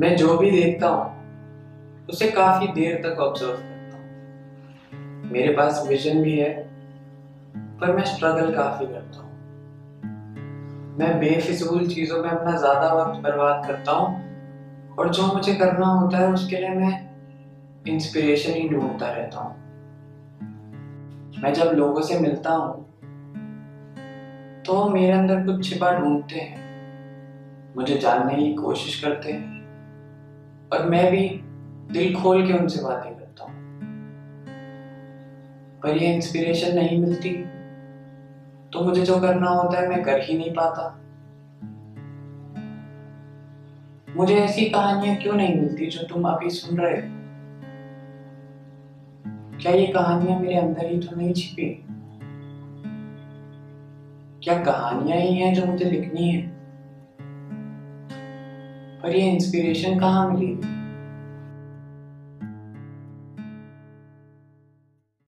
मैं जो भी देखता हूँ उसे काफी देर तक ऑब्जर्व करता हूँ। मेरे पास विजन भी है पर मैं स्ट्रगल काफी करता हूँ। मैं बेफिजूल चीजों में अपना ज्यादा वक्त बर्बाद करता हूँ और जो मुझे करना होता है उसके लिए मैं इंस्पिरेशन ही ढूंढता रहता हूँ। मैं जब लोगों से मिलता हूँ तो मेरे अंदर कुछ छिपा ढूंढते हैं, मुझे जानने की कोशिश करते हैं और मैं भी दिल खोल के उनसे बातें करता हूँ। पर ये इंस्पिरेशन नहीं मिलती तो मुझे जो करना होता है मैं कर ही नहीं पाता। मुझे ऐसी कहानियां क्यों नहीं मिलती जो तुम अभी सुन रहे हो? क्या ये कहानियां मेरे अंदर ही तो नहीं छिपी? क्या कहानियां ही हैं जो मुझे लिखनी है? पर ये इंस्पिरेशन कहाँ मिली?